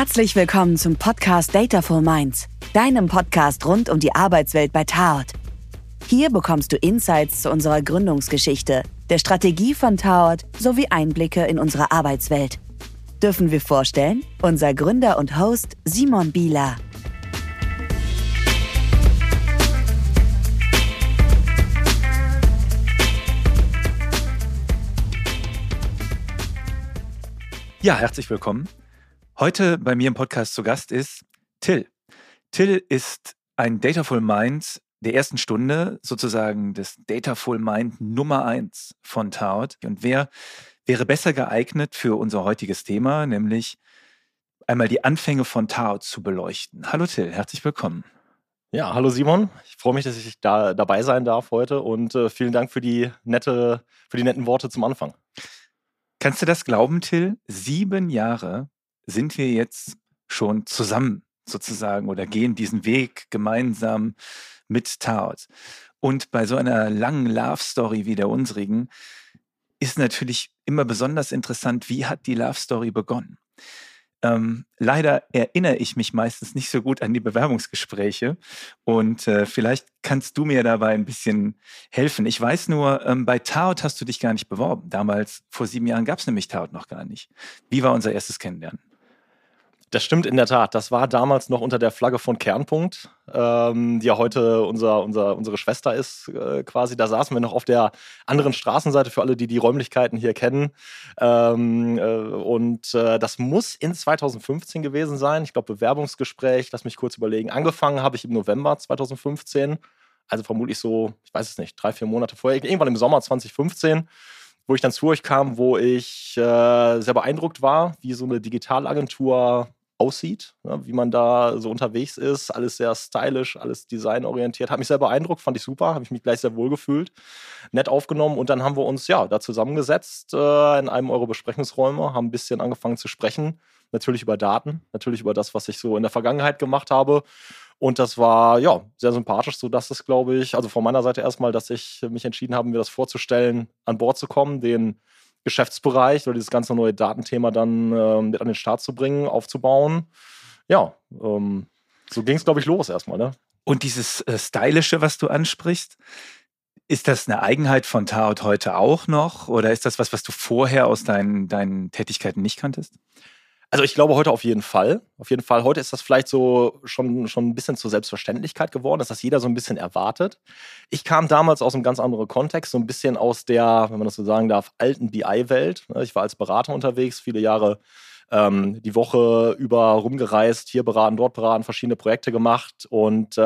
Herzlich willkommen zum Podcast Data for Minds, deinem Podcast rund um die Arbeitswelt bei Taort. Hier bekommst du Insights zu unserer Gründungsgeschichte, der Strategie von Taort sowie Einblicke in unsere Arbeitswelt. Dürfen wir vorstellen? Unser Gründer und Host Simon Bieler. Ja, herzlich willkommen. Heute bei mir im Podcast zu Gast ist Till. Till ist ein Dataful Mind der ersten Stunde, sozusagen das Dataful Mind Nummer 1 von Taort. Und wer wäre besser geeignet für unser heutiges Thema, nämlich einmal die Anfänge von Taort zu beleuchten. Hallo Till, herzlich willkommen. Ja, hallo Simon. Ich freue mich, dass ich dabei sein darf heute und vielen Dank für die netten Worte zum Anfang. Kannst du das glauben, Till? 7 Jahre sind wir jetzt schon zusammen sozusagen oder gehen diesen Weg gemeinsam mit Taort. Und bei so einer langen Love-Story wie der unsrigen ist natürlich immer besonders interessant, wie hat die Love-Story begonnen? Leider erinnere ich mich meistens nicht so gut an die Bewerbungsgespräche und vielleicht kannst du mir dabei ein bisschen helfen. Ich weiß nur, bei Taort hast du dich gar nicht beworben. Damals, vor 7 Jahren, gab es nämlich Taort noch gar nicht. Wie war unser erstes Kennenlernen? Das stimmt in der Tat. Das war damals noch unter der Flagge von Kernpunkt, die ja heute unsere Schwester ist quasi. Da saßen wir noch auf der anderen Straßenseite, für alle, die die Räumlichkeiten hier kennen. Das muss in 2015 gewesen sein. Ich glaube, Bewerbungsgespräch, lass mich kurz überlegen. Angefangen habe ich im November 2015, also vermutlich so, ich weiß es nicht, 3-4 Monate vorher, irgendwann im Sommer 2015. Wo ich dann zu euch kam, wo ich sehr beeindruckt war, wie so eine Digitalagentur aussieht, ne, wie man da so unterwegs ist, alles sehr stylisch, alles designorientiert. Hat mich sehr beeindruckt, fand ich super, habe ich mich gleich sehr wohl gefühlt, nett aufgenommen und dann haben wir uns ja da zusammengesetzt in einem eurer Besprechungsräume, haben ein bisschen angefangen zu sprechen, natürlich über Daten, natürlich über das, was ich so in der Vergangenheit gemacht habe und das war ja sehr sympathisch, sodass es, glaube ich, also von meiner Seite erstmal, dass ich mich entschieden habe, mir das vorzustellen, an Bord zu kommen, den Geschäftsbereich oder dieses ganze neue Datenthema dann mit an den Start zu bringen, aufzubauen. Ja, so ging es, glaube ich, los erstmal. Ne? Und dieses Stylische, was du ansprichst, ist das eine Eigenheit von Taort heute auch noch? Oder ist das was du vorher aus deinen Tätigkeiten nicht kanntest? Also ich glaube heute auf jeden Fall. Auf jeden Fall. Heute ist das vielleicht so schon ein bisschen zur Selbstverständlichkeit geworden, dass das jeder so ein bisschen erwartet. Ich kam damals aus einem ganz anderen Kontext, so ein bisschen aus der, wenn man das so sagen darf, alten BI-Welt. Ich war als Berater unterwegs, viele Jahre die Woche über rumgereist, hier beraten, dort beraten, verschiedene Projekte gemacht und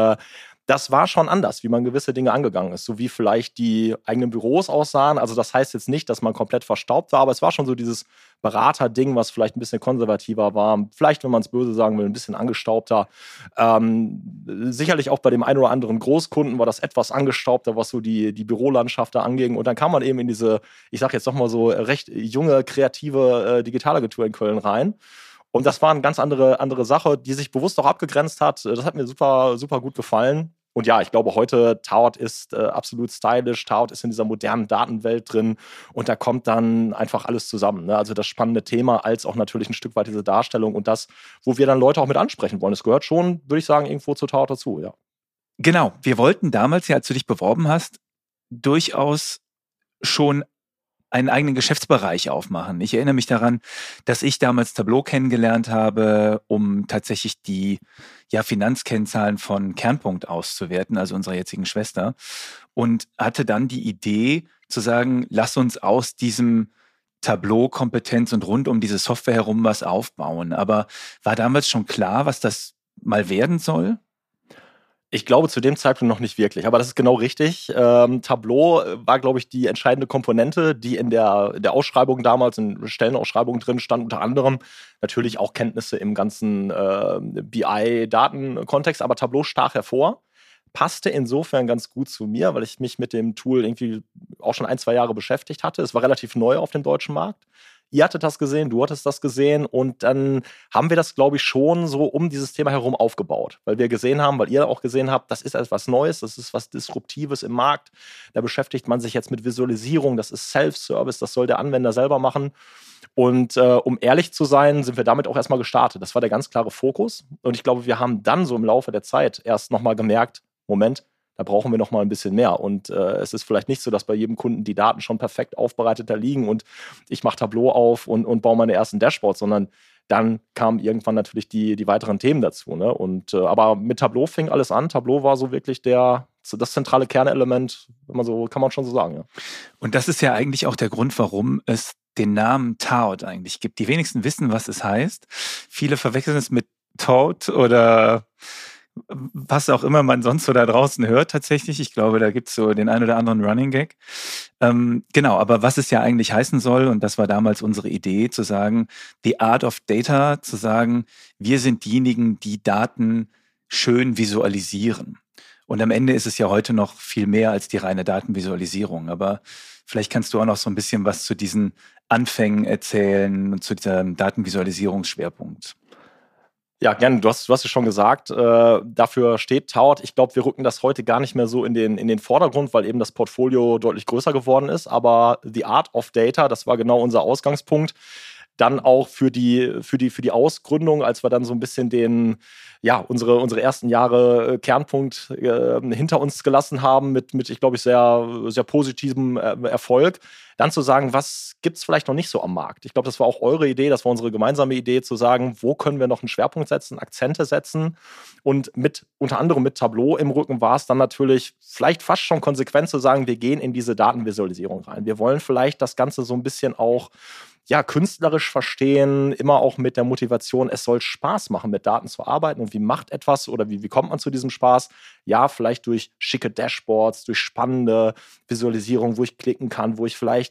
das war schon anders, wie man gewisse Dinge angegangen ist, so wie vielleicht die eigenen Büros aussahen. Also das heißt jetzt nicht, dass man komplett verstaubt war, aber es war schon so dieses Berater-Ding, was vielleicht ein bisschen konservativer war, vielleicht, wenn man es böse sagen will, ein bisschen angestaubter. Sicherlich auch bei dem einen oder anderen Großkunden war das etwas angestaubter, was so die Bürolandschaft da anging. Und dann kam man eben in diese, ich sage jetzt nochmal so, recht junge, kreative Digitalagentur in Köln rein. Und das war eine ganz andere Sache, die sich bewusst auch abgegrenzt hat. Das hat mir super, super gut gefallen. Und ja, ich glaube, heute Taort ist absolut stylisch. Taort ist in dieser modernen Datenwelt drin. Und da kommt dann einfach alles zusammen. Ne? Also das spannende Thema als auch natürlich ein Stück weit diese Darstellung und das, wo wir dann Leute auch mit ansprechen wollen. Das gehört schon, würde ich sagen, irgendwo zu Taort dazu, ja. Genau. Wir wollten damals, ja, als du dich beworben hast, durchaus schon einen eigenen Geschäftsbereich aufmachen. Ich erinnere mich daran, dass ich damals Tableau kennengelernt habe, um tatsächlich die Finanzkennzahlen von Kernpunkt auszuwerten, also unserer jetzigen Schwester. Und hatte dann die Idee zu sagen, lass uns aus diesem Tableau-Kompetenz und rund um diese Software herum was aufbauen. Aber war damals schon klar, was das mal werden soll? Ich glaube, zu dem Zeitpunkt noch nicht wirklich, aber das ist genau richtig. Tableau war, glaube ich, die entscheidende Komponente, die in der Ausschreibung damals, in Stellenausschreibungen drin stand, unter anderem natürlich auch Kenntnisse im ganzen BI-Datenkontext, aber Tableau stach hervor, passte insofern ganz gut zu mir, weil ich mich mit dem Tool irgendwie auch schon 1-2 Jahre beschäftigt hatte. Es war relativ neu auf dem deutschen Markt. Ihr hattet das gesehen, du hattest das gesehen und dann haben wir das, glaube ich, schon so um dieses Thema herum aufgebaut, weil wir gesehen haben, weil ihr auch gesehen habt, das ist etwas Neues, das ist was Disruptives im Markt, da beschäftigt man sich jetzt mit Visualisierung, das ist Self-Service, das soll der Anwender selber machen und um ehrlich zu sein, sind wir damit auch erstmal gestartet. Das war der ganz klare Fokus und ich glaube, wir haben dann so im Laufe der Zeit erst nochmal gemerkt, Moment, da brauchen wir noch mal ein bisschen mehr. Und es ist vielleicht nicht so, dass bei jedem Kunden die Daten schon perfekt aufbereitet da liegen und ich mache Tableau auf und baue meine ersten Dashboards, sondern dann kamen irgendwann natürlich die weiteren Themen dazu. Ne? Und, aber mit Tableau fing alles an. Tableau war so wirklich das zentrale Kernelement, kann man schon so sagen. Ja. Und das ist ja eigentlich auch der Grund, warum es den Namen Taut eigentlich gibt. Die wenigsten wissen, was es heißt. Viele verwechseln es mit Taut oder was auch immer man sonst so da draußen hört tatsächlich. Ich glaube, da gibt es so den einen oder anderen Running Gag. Genau, aber was es ja eigentlich heißen soll, und das war damals unsere Idee, zu sagen, the art of data, zu sagen, wir sind diejenigen, die Daten schön visualisieren. Und am Ende ist es ja heute noch viel mehr als die reine Datenvisualisierung. Aber vielleicht kannst du auch noch so ein bisschen was zu diesen Anfängen erzählen und zu diesem Datenvisualisierungsschwerpunkt. Ja, gerne. Du hast es schon gesagt, dafür steht Taut. Ich glaube, wir rücken das heute gar nicht mehr so in den Vordergrund, weil eben das Portfolio deutlich größer geworden ist. Aber The Art of Data, das war genau unser Ausgangspunkt. Dann auch für die Ausgründung, als wir dann so ein bisschen unsere ersten Jahre Kernpunkt hinter uns gelassen haben mit ich glaube, sehr, sehr positivem Erfolg, dann zu sagen, was gibt es vielleicht noch nicht so am Markt? Ich glaube, das war auch eure Idee, das war unsere gemeinsame Idee, zu sagen, wo können wir noch einen Schwerpunkt setzen, Akzente setzen und unter anderem mit Tableau im Rücken war es dann natürlich vielleicht fast schon konsequent zu sagen, wir gehen in diese Datenvisualisierung rein. Wir wollen vielleicht das Ganze so ein bisschen auch künstlerisch verstehen, immer auch mit der Motivation, es soll Spaß machen, mit Daten zu arbeiten. Und wie macht etwas oder wie kommt man zu diesem Spaß? Ja, vielleicht durch schicke Dashboards, durch spannende Visualisierung, wo ich klicken kann, wo ich vielleicht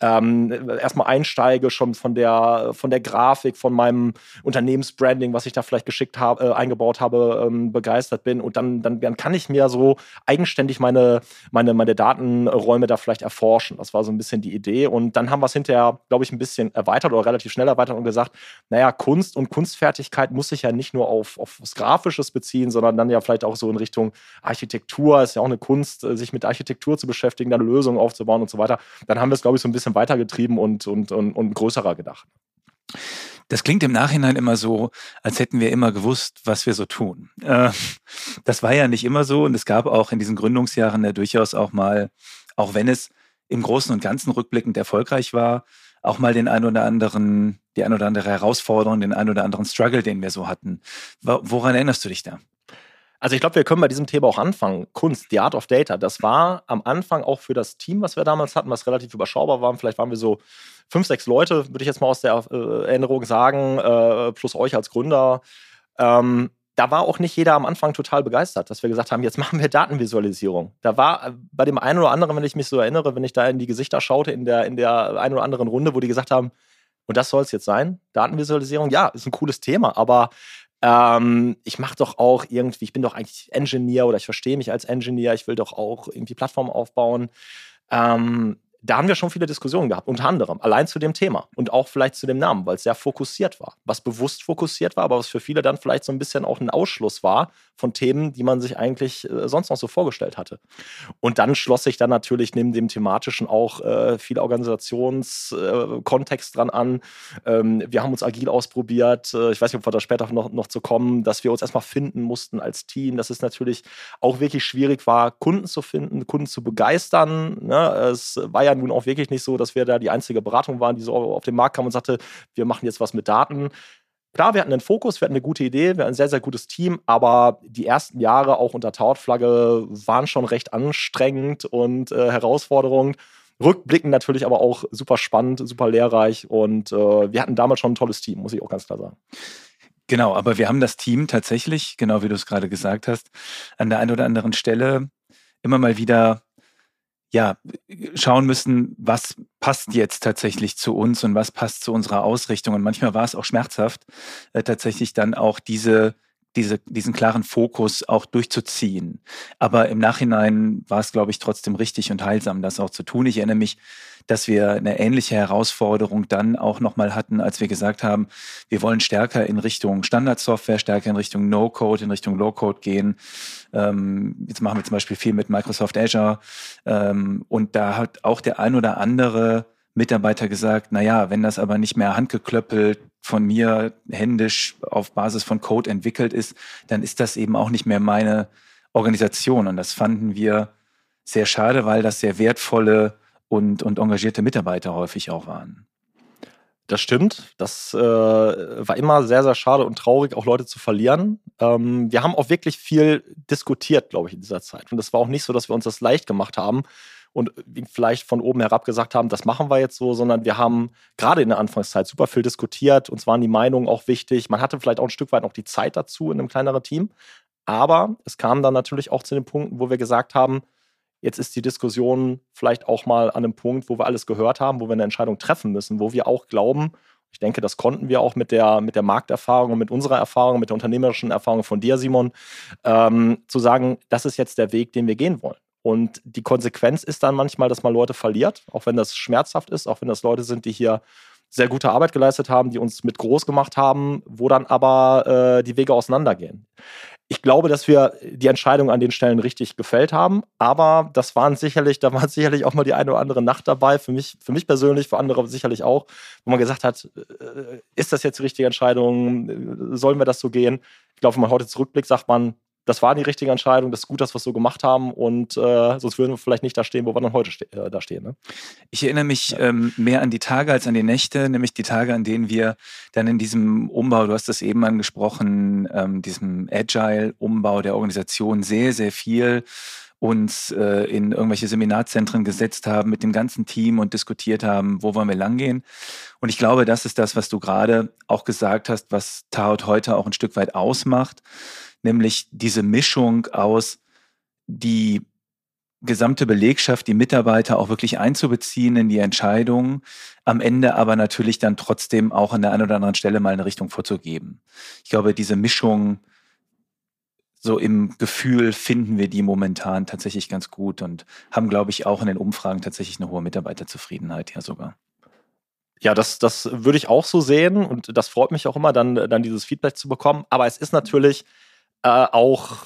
erstmal einsteige, schon von der Grafik, von meinem Unternehmensbranding, was ich da vielleicht eingebaut habe, begeistert bin. Und dann kann ich mir so eigenständig meine Datenräume da vielleicht erforschen. Das war so ein bisschen die Idee. Und dann haben wir es hinterher, glaube ich, ein bisschen erweitert oder relativ schnell erweitert und gesagt, naja, Kunst und Kunstfertigkeit muss sich ja nicht nur auf was Grafisches beziehen, sondern dann ja vielleicht auch so in Richtung Architektur, ist ja auch eine Kunst, sich mit Architektur zu beschäftigen, dann Lösungen aufzubauen und so weiter. Dann haben wir es, glaube ich, so ein bisschen weitergetrieben und größerer gedacht. Das klingt im Nachhinein immer so, als hätten wir immer gewusst, was wir so tun. Das war ja nicht immer so und es gab auch in diesen Gründungsjahren ja durchaus auch mal, auch wenn es im Großen und Ganzen rückblickend erfolgreich war, auch mal die ein oder andere Herausforderung, den ein oder anderen Struggle, den wir so hatten. Woran erinnerst du dich da? Also ich glaube, wir können bei diesem Thema auch anfangen. Kunst, The Art of Data, das war am Anfang auch für das Team, was wir damals hatten, was relativ überschaubar war. Vielleicht waren wir so 5, 6 Leute, würde ich jetzt mal aus der Erinnerung sagen, plus euch als Gründer. Da war auch nicht jeder am Anfang total begeistert, dass wir gesagt haben, jetzt machen wir Datenvisualisierung. Da war bei dem einen oder anderen, wenn ich mich so erinnere, wenn ich da in die Gesichter schaute, in der einen oder anderen Runde, wo die gesagt haben, und das soll es jetzt sein, Datenvisualisierung, ja, ist ein cooles Thema, aber ich bin doch eigentlich Engineer oder ich verstehe mich als Engineer, ich will doch auch irgendwie Plattformen aufbauen. Da haben wir schon viele Diskussionen gehabt, unter anderem allein zu dem Thema und auch vielleicht zu dem Namen, weil es sehr fokussiert war, was bewusst fokussiert war, aber was für viele dann vielleicht so ein bisschen auch ein Ausschluss war von Themen, die man sich eigentlich sonst noch so vorgestellt hatte. Und dann schloss sich dann natürlich neben dem Thematischen auch viel Organisationskontext dran an. Wir haben uns agil ausprobiert, ich weiß nicht, ob wir da später noch zu kommen, dass wir uns erstmal finden mussten als Team, dass es natürlich auch wirklich schwierig war, Kunden zu finden, Kunden zu begeistern. Ne? Es war ja nun auch wirklich nicht so, dass wir da die einzige Beratung waren, die so auf den Markt kam und sagte, wir machen jetzt was mit Daten. Klar, wir hatten einen Fokus, wir hatten eine gute Idee, wir hatten ein sehr, sehr gutes Team, aber die ersten Jahre auch unter Tautflagge waren schon recht anstrengend und Herausforderungen. Rückblicken natürlich aber auch super spannend, super lehrreich und wir hatten damals schon ein tolles Team, muss ich auch ganz klar sagen. Genau, aber wir haben das Team tatsächlich, genau wie du es gerade gesagt hast, an der einen oder anderen Stelle immer mal wieder schauen müssen, was passt jetzt tatsächlich zu uns und was passt zu unserer Ausrichtung. Und manchmal war es auch schmerzhaft, tatsächlich dann auch diesen klaren Fokus auch durchzuziehen. Aber im Nachhinein war es, glaube ich, trotzdem richtig und heilsam, das auch zu tun. Ich erinnere mich dass wir eine ähnliche Herausforderung dann auch nochmal hatten, als wir gesagt haben, wir wollen stärker in Richtung Standardsoftware, stärker in Richtung No-Code, in Richtung Low-Code gehen. Jetzt machen wir zum Beispiel viel mit Microsoft Azure. Und da hat auch der ein oder andere Mitarbeiter gesagt, naja, wenn das aber nicht mehr handgeklöppelt von mir händisch auf Basis von Code entwickelt ist, dann ist das eben auch nicht mehr meine Organisation. Und das fanden wir sehr schade, weil das sehr wertvolle und engagierte Mitarbeiter häufig auch waren. Das stimmt. Das war immer sehr, sehr schade und traurig, auch Leute zu verlieren. Wir haben auch wirklich viel diskutiert, glaube ich, in dieser Zeit. Und das war auch nicht so, dass wir uns das leicht gemacht haben und vielleicht von oben herab gesagt haben, das machen wir jetzt so, sondern wir haben gerade in der Anfangszeit super viel diskutiert. Uns waren die Meinungen auch wichtig. Man hatte vielleicht auch ein Stück weit noch die Zeit dazu in einem kleineren Team. Aber es kam dann natürlich auch zu den Punkten, wo wir gesagt haben, jetzt ist die Diskussion vielleicht auch mal an einem Punkt, wo wir alles gehört haben, wo wir eine Entscheidung treffen müssen, wo wir auch glauben, ich denke, das konnten wir auch mit der Markterfahrung und mit unserer Erfahrung, mit der unternehmerischen Erfahrung von dir, Simon, zu sagen, das ist jetzt der Weg, den wir gehen wollen. Und die Konsequenz ist dann manchmal, dass man Leute verliert, auch wenn das schmerzhaft ist, auch wenn das Leute sind, die hier sehr gute Arbeit geleistet haben, die uns mit groß gemacht haben, wo dann aber die Wege auseinandergehen. Ich glaube, dass wir die Entscheidung an den Stellen richtig gefällt haben, aber da waren sicherlich auch mal die eine oder andere Nacht dabei, für mich persönlich, für andere sicherlich auch, wo man gesagt hat, ist das jetzt die richtige Entscheidung, sollen wir das so gehen? Ich glaube, wenn man heute zurückblickt, sagt man, das war die richtige Entscheidung, das ist gut, dass wir es so gemacht haben und sonst würden wir vielleicht nicht da stehen, wo wir dann heute da stehen. Ne? Ich erinnere mich mehr an die Tage als an die Nächte, nämlich die Tage, an denen wir dann in diesem Umbau, du hast das eben angesprochen, diesem Agile-Umbau der Organisation sehr, sehr viel uns in irgendwelche Seminarzentren gesetzt haben mit dem ganzen Team und diskutiert haben, wo wollen wir langgehen. Und ich glaube, das ist das, was du gerade auch gesagt hast, was Tahoud heute auch ein Stück weit ausmacht, nämlich diese Mischung aus die gesamte Belegschaft, die Mitarbeiter auch wirklich einzubeziehen in die Entscheidungen, am Ende aber natürlich dann trotzdem auch an der einen oder anderen Stelle mal eine Richtung vorzugeben. Ich glaube, diese Mischung so im Gefühl finden wir die momentan tatsächlich ganz gut und haben, glaube ich, auch in den Umfragen tatsächlich eine hohe Mitarbeiterzufriedenheit ja sogar. Ja, das würde ich auch so sehen und das freut mich auch immer, dann dieses Feedback zu bekommen. Aber es ist natürlich auch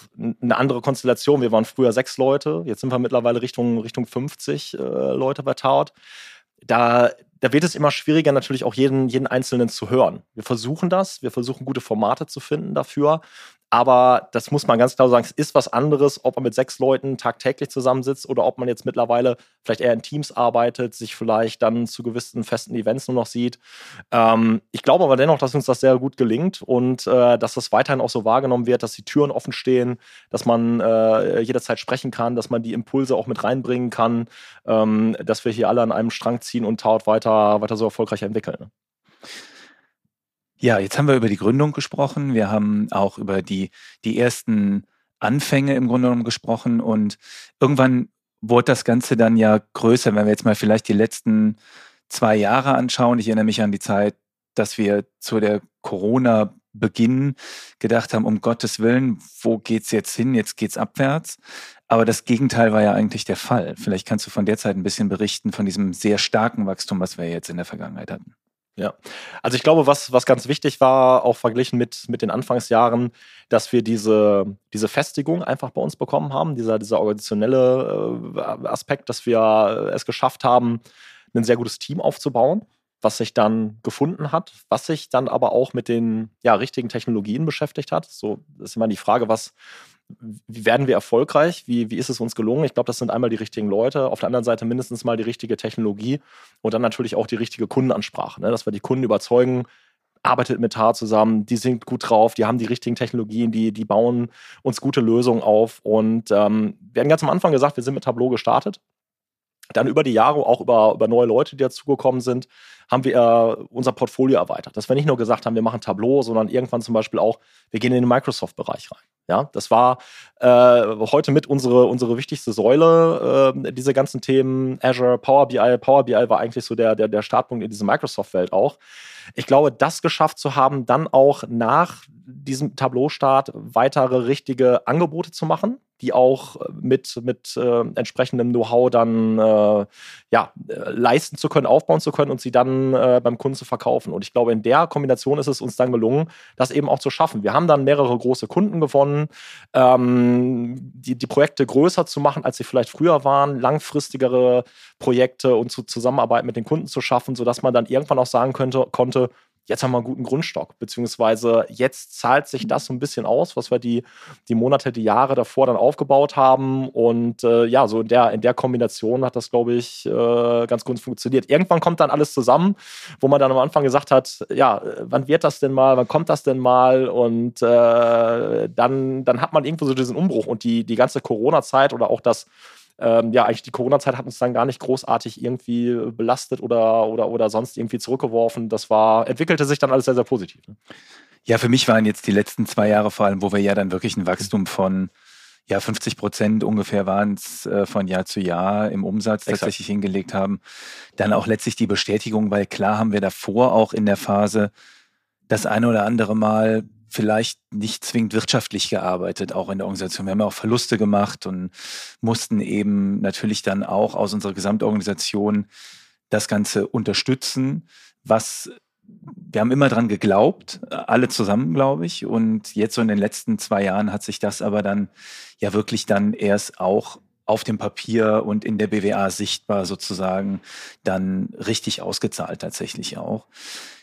eine andere Konstellation. Wir waren früher 6 Leute, jetzt sind wir mittlerweile Richtung 50 Leute bei Tahoud. Da wird es immer schwieriger, natürlich auch jeden Einzelnen zu hören. Wir versuchen gute Formate zu finden dafür, aber das muss man ganz klar sagen, es ist was anderes, ob man mit 6 Leuten tagtäglich zusammensitzt oder ob man jetzt mittlerweile vielleicht eher in Teams arbeitet, sich vielleicht dann zu gewissen festen Events nur noch sieht. Ich glaube aber dennoch, dass uns das sehr gut gelingt und dass das weiterhin auch so wahrgenommen wird, dass die Türen offen stehen, dass man jederzeit sprechen kann, dass man die Impulse auch mit reinbringen kann, dass wir hier alle an einem Strang ziehen und Tahoud weiter so erfolgreich entwickeln. Ja, jetzt haben wir über die Gründung gesprochen. Wir haben auch über die ersten Anfänge im Grunde genommen gesprochen und irgendwann wurde das Ganze dann ja größer, wenn wir jetzt mal vielleicht die letzten 2 Jahre anschauen. Ich erinnere mich an die Zeit, dass wir zu der Corona-Beginn gedacht haben, um Gottes Willen, wo geht's jetzt hin? Jetzt geht's abwärts. Aber das Gegenteil war ja eigentlich der Fall. Vielleicht kannst du von der Zeit ein bisschen berichten, von diesem sehr starken Wachstum, was wir jetzt in der Vergangenheit hatten. Ja, also ich glaube, was ganz wichtig war, auch verglichen mit den Anfangsjahren, dass wir diese Festigung einfach bei uns bekommen haben, dieser organisationelle Aspekt, dass wir es geschafft haben, ein sehr gutes Team aufzubauen, was sich dann gefunden hat, was sich dann aber auch mit den richtigen Technologien beschäftigt hat. So ist immer die Frage, wie werden wir erfolgreich? Wie ist es uns gelungen? Ich glaube, das sind einmal die richtigen Leute, auf der anderen Seite mindestens mal die richtige Technologie und dann natürlich auch die richtige Kundenansprache, ne? Dass wir die Kunden überzeugen, arbeitet mit Tahoud zusammen, die sind gut drauf, die haben die richtigen Technologien, die bauen uns gute Lösungen auf. Und wir hatten ganz am Anfang gesagt, wir sind mit Tableau gestartet. Dann über die Jahre, auch über neue Leute, die dazugekommen sind, haben wir unser Portfolio erweitert. Dass wir nicht nur gesagt haben, wir machen Tableau, sondern irgendwann zum Beispiel auch, wir gehen in den Microsoft-Bereich rein. Ja, das war heute mit unsere wichtigste Säule, diese ganzen Themen, Azure, Power BI. Power BI war eigentlich so der Startpunkt in dieser Microsoft-Welt auch. Ich glaube, das geschafft zu haben, dann auch nach diesem Tableau-Start weitere richtige Angebote zu machen, die auch mit entsprechendem Know-how dann leisten zu können, aufbauen zu können und sie dann beim Kunden zu verkaufen. Und ich glaube, in der Kombination ist es uns dann gelungen, das eben auch zu schaffen. Wir haben dann mehrere große Kunden gewonnen, die Projekte größer zu machen, als sie vielleicht früher waren, langfristigere Projekte und Zusammenarbeit mit den Kunden zu schaffen, sodass man dann irgendwann auch sagen konnte, jetzt haben wir einen guten Grundstock, beziehungsweise jetzt zahlt sich das so ein bisschen aus, was wir die Monate, die Jahre davor dann aufgebaut haben. Und so in der Kombination hat das, glaube ich, ganz gut funktioniert. Irgendwann kommt dann alles zusammen, wo man dann am Anfang gesagt hat, ja, wann wird das denn mal, wann kommt das denn mal? Und dann hat man irgendwo so diesen Umbruch. Und die ganze Corona-Zeit oder auch das, eigentlich die Corona-Zeit hat uns dann gar nicht großartig irgendwie belastet oder sonst irgendwie zurückgeworfen. Das entwickelte sich dann alles sehr, sehr positiv. Ja, für mich waren jetzt die letzten 2 Jahre vor allem, wo wir ja dann wirklich ein Wachstum von 50% ungefähr waren es von Jahr zu Jahr im Umsatz tatsächlich hingelegt haben. Dann auch letztlich die Bestätigung, weil klar haben wir davor auch in der Phase das eine oder andere Mal vielleicht nicht zwingend wirtschaftlich gearbeitet, auch in der Organisation. Wir haben ja auch Verluste gemacht und mussten eben natürlich dann auch aus unserer Gesamtorganisation das Ganze unterstützen, wir haben immer dran geglaubt, alle zusammen, glaube ich. Und jetzt so in den letzten 2 Jahren hat sich das aber dann ja wirklich dann erst auch auf dem Papier und in der BWA sichtbar sozusagen dann richtig ausgezahlt tatsächlich auch.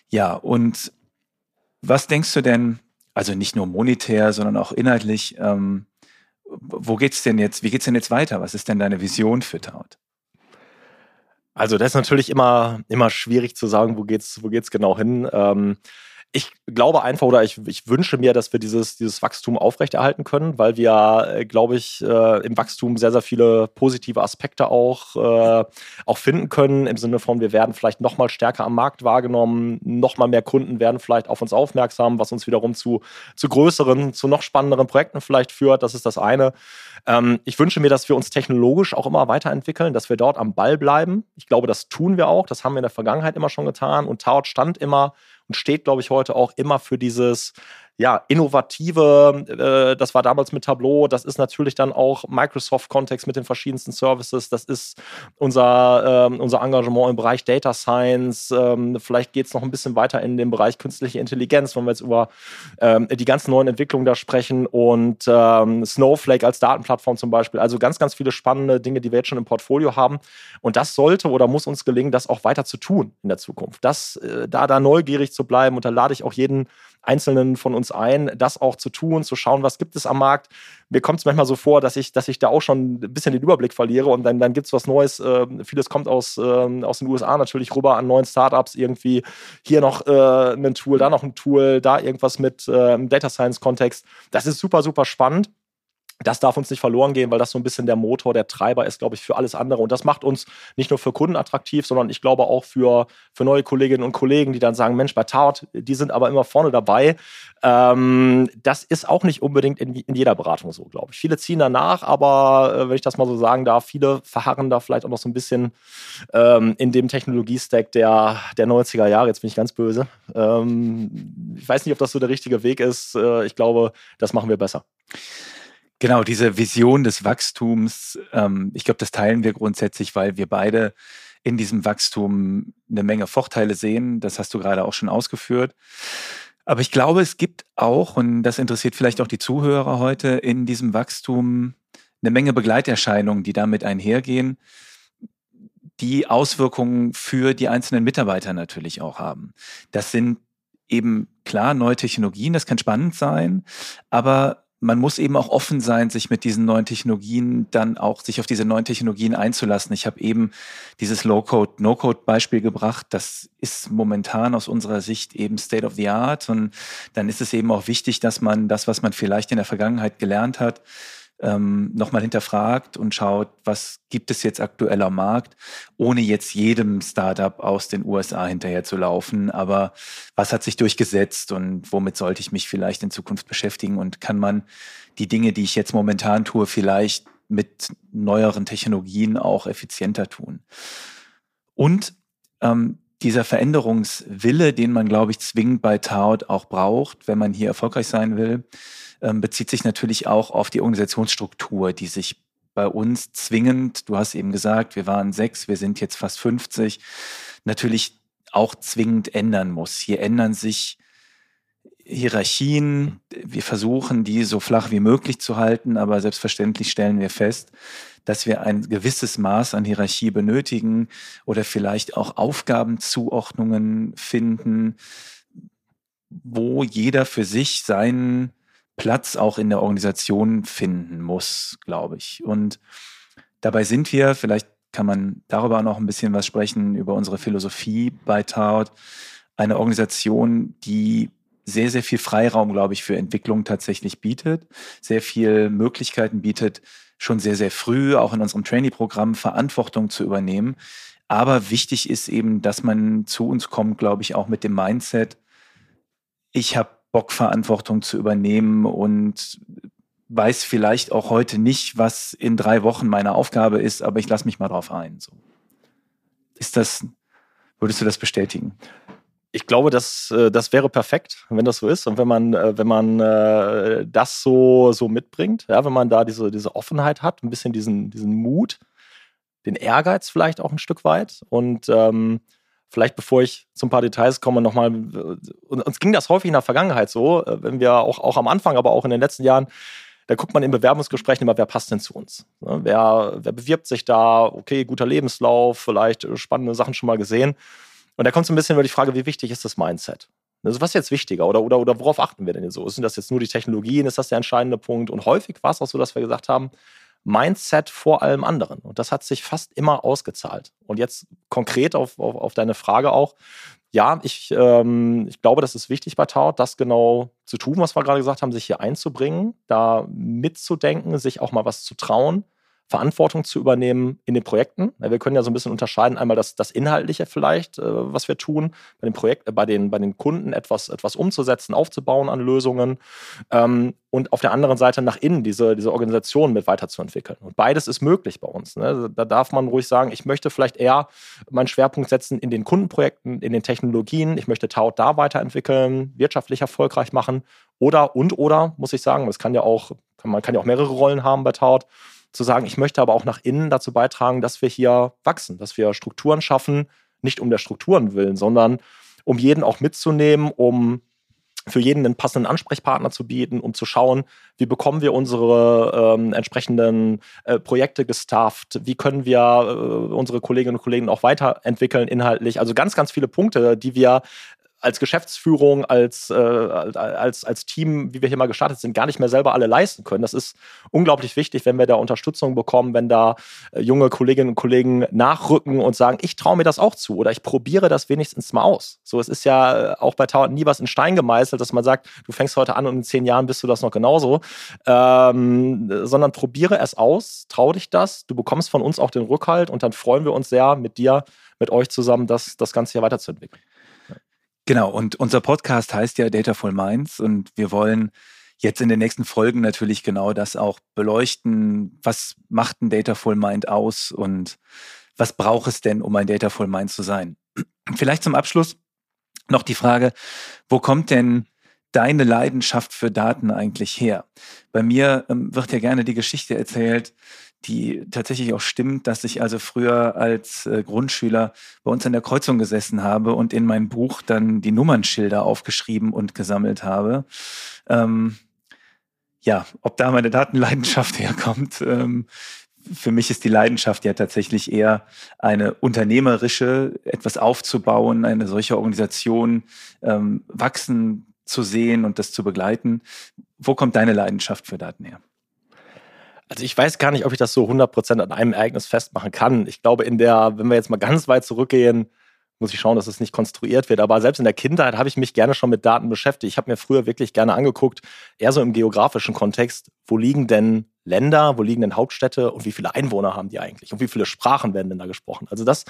Ja, und was denkst du denn, also nicht nur monetär, sondern auch inhaltlich. Wie geht's denn jetzt weiter? Was ist denn deine Vision für Taut? Also, das ist natürlich immer schwierig zu sagen, wo geht's genau hin. Ich glaube einfach oder ich wünsche mir, dass wir dieses Wachstum aufrechterhalten können, weil wir, glaube ich, im Wachstum sehr, sehr viele positive Aspekte auch finden können. Im Sinne von, wir werden vielleicht noch mal stärker am Markt wahrgenommen, noch mal mehr Kunden werden vielleicht auf uns aufmerksam, was uns wiederum zu größeren, zu noch spannenderen Projekten vielleicht führt. Das ist das eine. Ich wünsche mir, dass wir uns technologisch auch immer weiterentwickeln, dass wir dort am Ball bleiben. Ich glaube, das tun wir auch. Das haben wir in der Vergangenheit immer schon getan. Und Taut stand immer und steht, glaube ich, heute auch immer für dieses Innovative, das war damals mit Tableau, das ist natürlich dann auch Microsoft-Kontext mit den verschiedensten Services, das ist unser Engagement im Bereich Data Science, vielleicht geht es noch ein bisschen weiter in den Bereich künstliche Intelligenz, wenn wir jetzt über die ganzen neuen Entwicklungen da sprechen und Snowflake als Datenplattform zum Beispiel, also ganz, ganz viele spannende Dinge, die wir jetzt schon im Portfolio haben und das sollte oder muss uns gelingen, das auch weiter zu tun in der Zukunft, da neugierig zu bleiben und da lade ich auch jeden Einzelnen von uns ein, das auch zu tun, zu schauen, was gibt es am Markt. Mir kommt es manchmal so vor, dass ich da auch schon ein bisschen den Überblick verliere und dann gibt es was Neues. Vieles kommt aus den USA natürlich rüber an neuen Startups irgendwie. Hier noch ein Tool, da noch ein Tool, da irgendwas mit Data Science Kontext. Das ist super, super spannend. Das darf uns nicht verloren gehen, weil das so ein bisschen der Motor, der Treiber ist, glaube ich, für alles andere. Und das macht uns nicht nur für Kunden attraktiv, sondern ich glaube auch für neue Kolleginnen und Kollegen, die dann sagen, Mensch, bei Taut, die sind aber immer vorne dabei. Das ist auch nicht unbedingt in jeder Beratung so, glaube ich. Viele ziehen danach, aber wenn ich das mal so sagen darf, viele verharren da vielleicht auch noch so ein bisschen in dem Technologiestack der 90er Jahre. Jetzt bin ich ganz böse. Ich weiß nicht, ob das so der richtige Weg ist. Ich glaube, das machen wir besser. Genau, diese Vision des Wachstums, ich glaube, das teilen wir grundsätzlich, weil wir beide in diesem Wachstum eine Menge Vorteile sehen. Das hast du gerade auch schon ausgeführt. Aber ich glaube, es gibt auch, und das interessiert vielleicht auch die Zuhörer heute, in diesem Wachstum eine Menge Begleiterscheinungen, die damit einhergehen, die Auswirkungen für die einzelnen Mitarbeiter natürlich auch haben. Das sind eben klar neue Technologien, das kann spannend sein, aber man muss eben auch offen sein, sich auf diese neuen Technologien einzulassen. Ich habe eben dieses Low-Code, No-Code-Beispiel gebracht. Das ist momentan aus unserer Sicht eben State of the Art. Und dann ist es eben auch wichtig, dass man das, was man vielleicht in der Vergangenheit gelernt hat, nochmal hinterfragt und schaut, was gibt es jetzt aktuell am Markt, ohne jetzt jedem Startup aus den USA hinterher zu laufen. Aber was hat sich durchgesetzt und womit sollte ich mich vielleicht in Zukunft beschäftigen? Und kann man die Dinge, die ich jetzt momentan tue, vielleicht mit neueren Technologien auch effizienter tun? Und dieser Veränderungswille, den man, glaube ich, zwingend bei Taut auch braucht, wenn man hier erfolgreich sein will, bezieht sich natürlich auch auf die Organisationsstruktur, die sich bei uns zwingend, du hast eben gesagt, wir waren 6, wir sind jetzt fast 50, natürlich auch zwingend ändern muss. Hier ändern sich Hierarchien, wir versuchen, die so flach wie möglich zu halten, aber selbstverständlich stellen wir fest, dass wir ein gewisses Maß an Hierarchie benötigen oder vielleicht auch Aufgabenzuordnungen finden, wo jeder für sich seinen Platz auch in der Organisation finden muss, glaube ich. Und dabei sind wir, vielleicht kann man darüber noch ein bisschen was sprechen, über unsere Philosophie bei Taut, eine Organisation, die sehr, sehr viel Freiraum, glaube ich, für Entwicklung tatsächlich bietet, sehr viel Möglichkeiten bietet, schon sehr, sehr früh auch in unserem Trainee-Programm Verantwortung zu übernehmen. Aber wichtig ist eben, dass man zu uns kommt, glaube ich, auch mit dem Mindset, ich habe Bock, Verantwortung zu übernehmen und weiß vielleicht auch heute nicht, was in 3 Wochen meine Aufgabe ist, aber ich lasse mich mal drauf ein. So. Ist das, würdest du das bestätigen? Ich glaube, das wäre perfekt, wenn das so ist und wenn man das so mitbringt, ja, wenn man da diese Offenheit hat, ein bisschen diesen Mut, den Ehrgeiz vielleicht auch ein Stück weit und vielleicht bevor ich zu ein paar Details komme, nochmal, uns ging das häufig in der Vergangenheit so, wenn wir auch am Anfang, aber auch in den letzten Jahren, da guckt man in Bewerbungsgesprächen immer, wer passt denn zu uns? Ne? Wer bewirbt sich da? Okay, guter Lebenslauf, vielleicht spannende Sachen schon mal gesehen. Und da kommt so ein bisschen über die Frage, wie wichtig ist das Mindset? Also was ist jetzt wichtiger oder worauf achten wir denn so? Sind das jetzt nur die Technologien? Ist das der entscheidende Punkt? Und häufig war es auch so, dass wir gesagt haben, Mindset vor allem anderen. Und das hat sich fast immer ausgezahlt. Und jetzt konkret auf deine Frage auch. Ja, ich glaube, das ist wichtig bei Taut, das genau zu tun, was wir gerade gesagt haben, sich hier einzubringen, da mitzudenken, sich auch mal was zu trauen, Verantwortung zu übernehmen in den Projekten. Wir können ja so ein bisschen unterscheiden, einmal das Inhaltliche vielleicht, was wir tun, bei den Projekten, bei den Kunden etwas umzusetzen, aufzubauen an Lösungen und auf der anderen Seite nach innen diese Organisation mit weiterzuentwickeln. Und beides ist möglich bei uns. Ne? Da darf man ruhig sagen, ich möchte vielleicht eher meinen Schwerpunkt setzen in den Kundenprojekten, in den Technologien. Ich möchte Taut da weiterentwickeln, wirtschaftlich erfolgreich machen oder, muss ich sagen, man kann ja auch mehrere Rollen haben bei Taut, zu sagen, ich möchte aber auch nach innen dazu beitragen, dass wir hier wachsen, dass wir Strukturen schaffen, nicht um der Strukturen willen, sondern um jeden auch mitzunehmen, um für jeden einen passenden Ansprechpartner zu bieten, um zu schauen, wie bekommen wir unsere entsprechenden Projekte gestafft, wie können wir unsere Kolleginnen und Kollegen auch weiterentwickeln inhaltlich. Also ganz, ganz viele Punkte, die wir als Geschäftsführung, als Team, wie wir hier mal gestartet sind, gar nicht mehr selber alle leisten können. Das ist unglaublich wichtig, wenn wir da Unterstützung bekommen, wenn da junge Kolleginnen und Kollegen nachrücken und sagen, ich traue mir das auch zu oder ich probiere das wenigstens mal aus. So, es ist ja auch bei Taut nie was in Stein gemeißelt, dass man sagt, du fängst heute an und in 10 Jahren bist du das noch genauso. Sondern probiere es aus, trau dich das, du bekommst von uns auch den Rückhalt und dann freuen wir uns sehr mit dir, mit euch zusammen, das Ganze hier weiterzuentwickeln. Genau, und unser Podcast heißt ja Data for Minds und wir wollen jetzt in den nächsten Folgen natürlich genau das auch beleuchten. Was macht ein Data for Mind aus und was braucht es denn, um ein Data for Mind zu sein? Vielleicht zum Abschluss noch die Frage, wo kommt denn deine Leidenschaft für Daten eigentlich her? Bei mir wird ja gerne die Geschichte erzählt, die tatsächlich auch stimmt, dass ich also früher als Grundschüler bei uns an der Kreuzung gesessen habe und in meinem Buch dann die Nummernschilder aufgeschrieben und gesammelt habe. Ja, ob da meine Datenleidenschaft herkommt, für mich ist die Leidenschaft ja tatsächlich eher eine unternehmerische, etwas aufzubauen, eine solche Organisation wachsen zu sehen und das zu begleiten. Wo kommt deine Leidenschaft für Daten her? Also ich weiß gar nicht, ob ich das so 100% an einem Ereignis festmachen kann. Ich glaube, wenn wir jetzt mal ganz weit zurückgehen, muss ich schauen, dass es nicht konstruiert wird. Aber selbst in der Kindheit habe ich mich gerne schon mit Daten beschäftigt. Ich habe mir früher wirklich gerne angeguckt, eher so im geografischen Kontext, wo liegen denn Länder, wo liegen denn Hauptstädte und wie viele Einwohner haben die eigentlich und wie viele Sprachen werden denn da gesprochen. Also das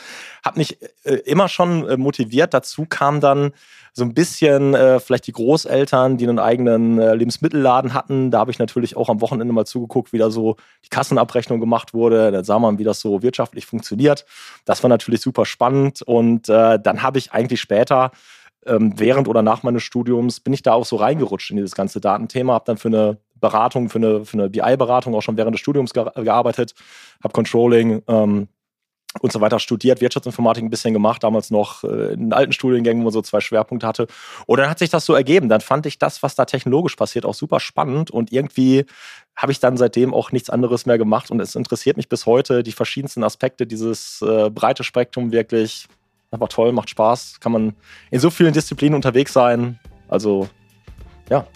hat mich immer schon motiviert. Dazu kam dann so ein bisschen vielleicht die Großeltern, die einen eigenen Lebensmittelladen hatten. Da habe ich natürlich auch am Wochenende mal zugeguckt, wie da so die Kassenabrechnung gemacht wurde. Dann sah man, wie das so wirtschaftlich funktioniert. Das war natürlich super spannend und dann habe ich eigentlich später während oder nach meines Studiums bin ich da auch so reingerutscht in dieses ganze Datenthema, habe dann für eine Beratung, für eine BI-Beratung auch schon während des Studiums gearbeitet, habe Controlling und so weiter studiert, Wirtschaftsinformatik ein bisschen gemacht, damals noch in alten Studiengängen, wo man so 2 Schwerpunkte hatte. Und dann hat sich das so ergeben. Dann fand ich das, was da technologisch passiert, auch super spannend und irgendwie habe ich dann seitdem auch nichts anderes mehr gemacht und es interessiert mich bis heute, die verschiedensten Aspekte, dieses breite Spektrum wirklich. Aber toll, macht Spaß, kann man in so vielen Disziplinen unterwegs sein. Also, ja.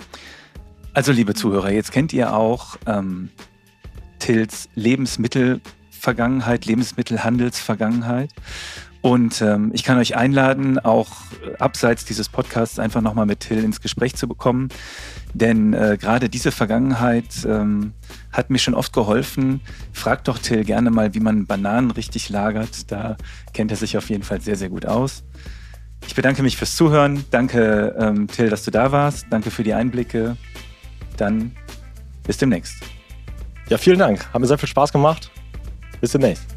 Also, liebe Zuhörer, jetzt kennt ihr auch Tills Lebensmittelvergangenheit, Lebensmittelhandelsvergangenheit. Und ich kann euch einladen, auch abseits dieses Podcasts einfach nochmal mit Till ins Gespräch zu bekommen. Denn gerade diese Vergangenheit hat mir schon oft geholfen. Fragt doch Till gerne mal, wie man Bananen richtig lagert. Da kennt er sich auf jeden Fall sehr, sehr gut aus. Ich bedanke mich fürs Zuhören. Danke, Till, dass du da warst. Danke für die Einblicke. Dann bis demnächst. Ja, vielen Dank. Hat mir sehr viel Spaß gemacht. Bis demnächst.